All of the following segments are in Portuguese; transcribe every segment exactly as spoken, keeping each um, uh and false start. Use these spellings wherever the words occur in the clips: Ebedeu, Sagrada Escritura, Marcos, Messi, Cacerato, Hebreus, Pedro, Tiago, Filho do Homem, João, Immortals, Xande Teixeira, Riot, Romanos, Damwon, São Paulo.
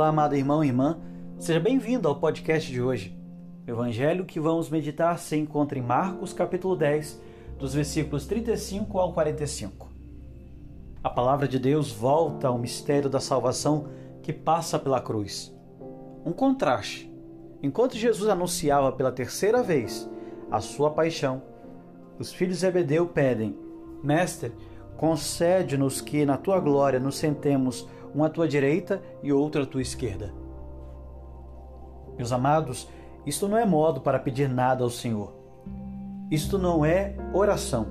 Olá, amado irmão e irmã. Seja bem-vindo ao podcast de hoje. O evangelho que vamos meditar se encontra em Marcos, capítulo dez, dos versículos trinta e cinco ao quarenta e cinco. A palavra de Deus volta ao mistério da salvação que passa pela cruz. Um contraste. Enquanto Jesus anunciava pela terceira vez a sua paixão, os filhos de Ebedeu pedem: Mestre, concede-nos que na tua glória nos sentemos uma à tua direita e outra à tua esquerda. Meus amados, isto não é modo para pedir nada ao Senhor. Isto não é oração.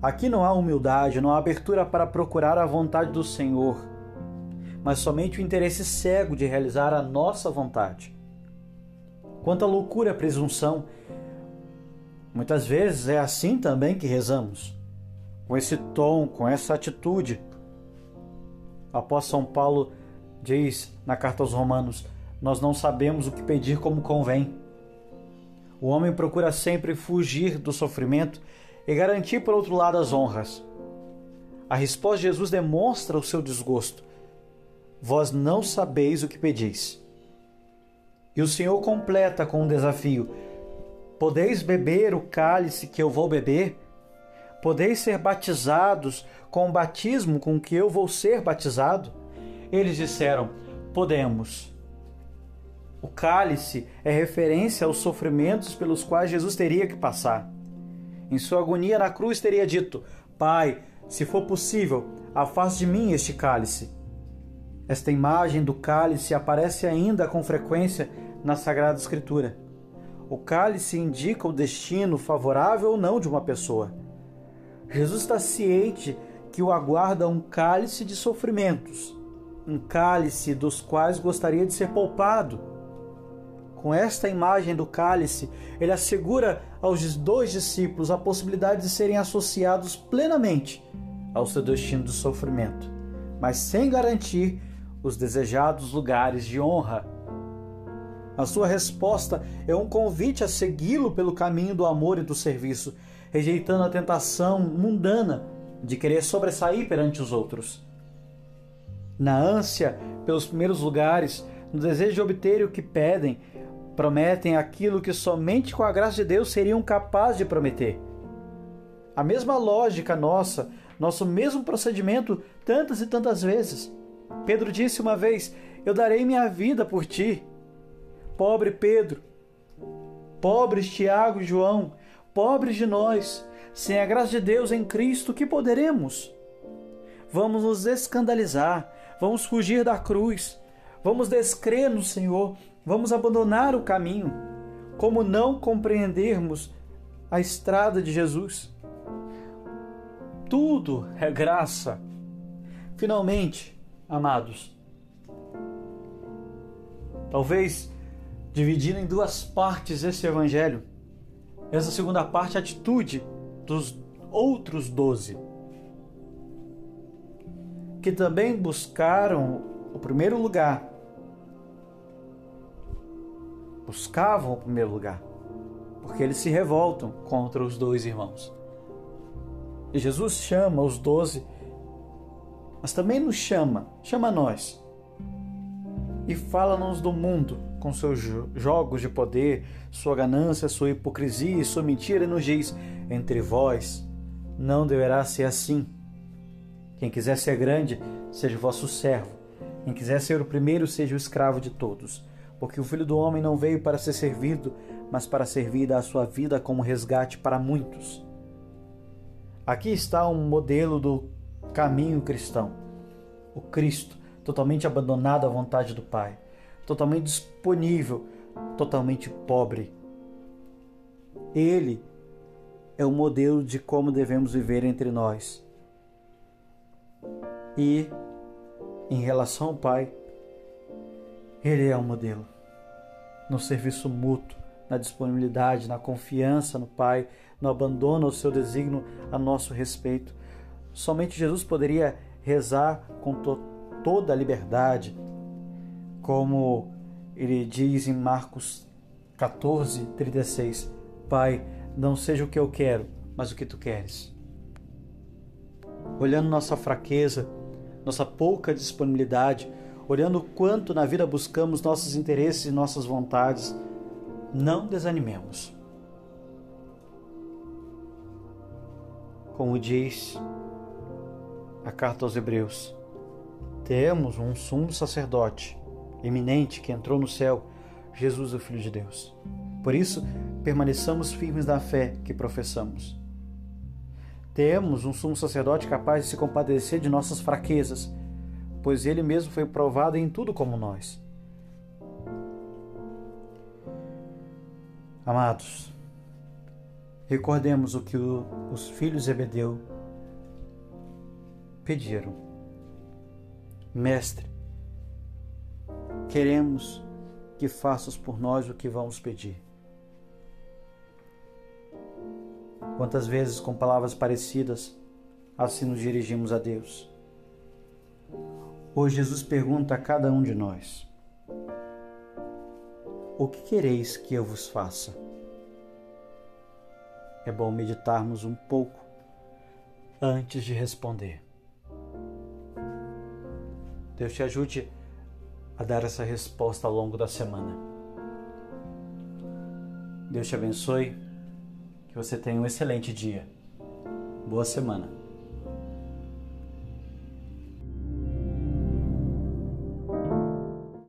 Aqui não há humildade, não há abertura para procurar a vontade do Senhor, mas somente o interesse cego de realizar a nossa vontade. Quanta loucura a presunção! Muitas vezes é assim também que rezamos, com esse tom, com essa atitude. O apóstolo São Paulo diz na carta aos Romanos: nós não sabemos o que pedir como convém. O homem procura sempre fugir do sofrimento e garantir, por outro lado, as honras. A resposta de Jesus demonstra o seu desgosto: vós não sabeis o que pedis. E o Senhor completa com um desafio: podeis beber o cálice que eu vou beber? Podeis ser batizados com o batismo com que eu vou ser batizado? Eles disseram: podemos. O cálice é referência aos sofrimentos pelos quais Jesus teria que passar. Em sua agonia na cruz teria dito: Pai, se for possível, afasta de mim este cálice. Esta imagem do cálice aparece ainda com frequência na Sagrada Escritura. O cálice indica o destino favorável ou não de uma pessoa. Jesus está ciente que o aguarda um cálice de sofrimentos, um cálice dos quais gostaria de ser poupado. Com esta imagem do cálice, ele assegura aos dois discípulos a possibilidade de serem associados plenamente ao seu destino de sofrimento, mas sem garantir os desejados lugares de honra. A sua resposta é um convite a segui-lo pelo caminho do amor e do serviço, rejeitando a tentação mundana de querer sobressair perante os outros. Na ânsia pelos primeiros lugares, no desejo de obter o que pedem, prometem aquilo que somente com a graça de Deus seriam capazes de prometer. A mesma lógica nossa, nosso mesmo procedimento tantas e tantas vezes. Pedro disse uma vez: eu darei minha vida por ti. Pobre Pedro, pobres Tiago e João, pobres de nós, sem a graça de Deus em Cristo, o que poderemos? Vamos nos escandalizar, vamos fugir da cruz, vamos descrer no Senhor, vamos abandonar o caminho. Como não compreendermos a estrada de Jesus? Tudo é graça. Finalmente, amados, talvez dividindo em duas partes esse evangelho, essa segunda parte, a atitude dos outros doze, que também buscaram o primeiro lugar. Buscavam o primeiro lugar, porque eles se revoltam contra os dois irmãos. E Jesus chama os doze, mas também nos chama, chama nós, e fala-nos do mundo com seus jogos de poder, sua ganância, sua hipocrisia e sua mentira, e nos diz: entre vós não deverá ser assim. Quem quiser ser grande, seja vosso servo. Quem quiser ser o primeiro, seja o escravo de todos. Porque o Filho do Homem não veio para ser servido, mas para servir e dar a sua vida como resgate para muitos. Aqui está um modelo do caminho cristão. O Cristo, totalmente abandonado à vontade do Pai, totalmente disponível, totalmente pobre. Ele é o modelo de como devemos viver entre nós. E, em relação ao Pai, Ele é o modelo. No serviço mútuo, na disponibilidade, na confiança no Pai, no abandono ao seu desígnio a nosso respeito. Somente Jesus poderia rezar com total toda a liberdade, como ele diz em Marcos catorze, trinta e seis, Pai, não seja o que eu quero, mas o que tu queres. Olhando nossa fraqueza, nossa pouca disponibilidade, olhando o quanto na vida buscamos nossos interesses e nossas vontades, não desanimemos. Como diz a carta aos Hebreus, temos um sumo sacerdote eminente que entrou no céu, Jesus, o Filho de Deus. Por isso, permaneçamos firmes na fé que professamos. Temos um sumo sacerdote capaz de se compadecer de nossas fraquezas, pois ele mesmo foi provado em tudo como nós. Amados, recordemos o que o, os filhos de Ebedeu pediram. Mestre, queremos que faças por nós o que vamos pedir. Quantas vezes, com palavras parecidas, assim nos dirigimos a Deus. Hoje Jesus pergunta a cada um de nós: o que quereis que eu vos faça? É bom meditarmos um pouco antes de responder. Deus te ajude a dar essa resposta ao longo da semana. Deus te abençoe. Que você tenha um excelente dia. Boa semana.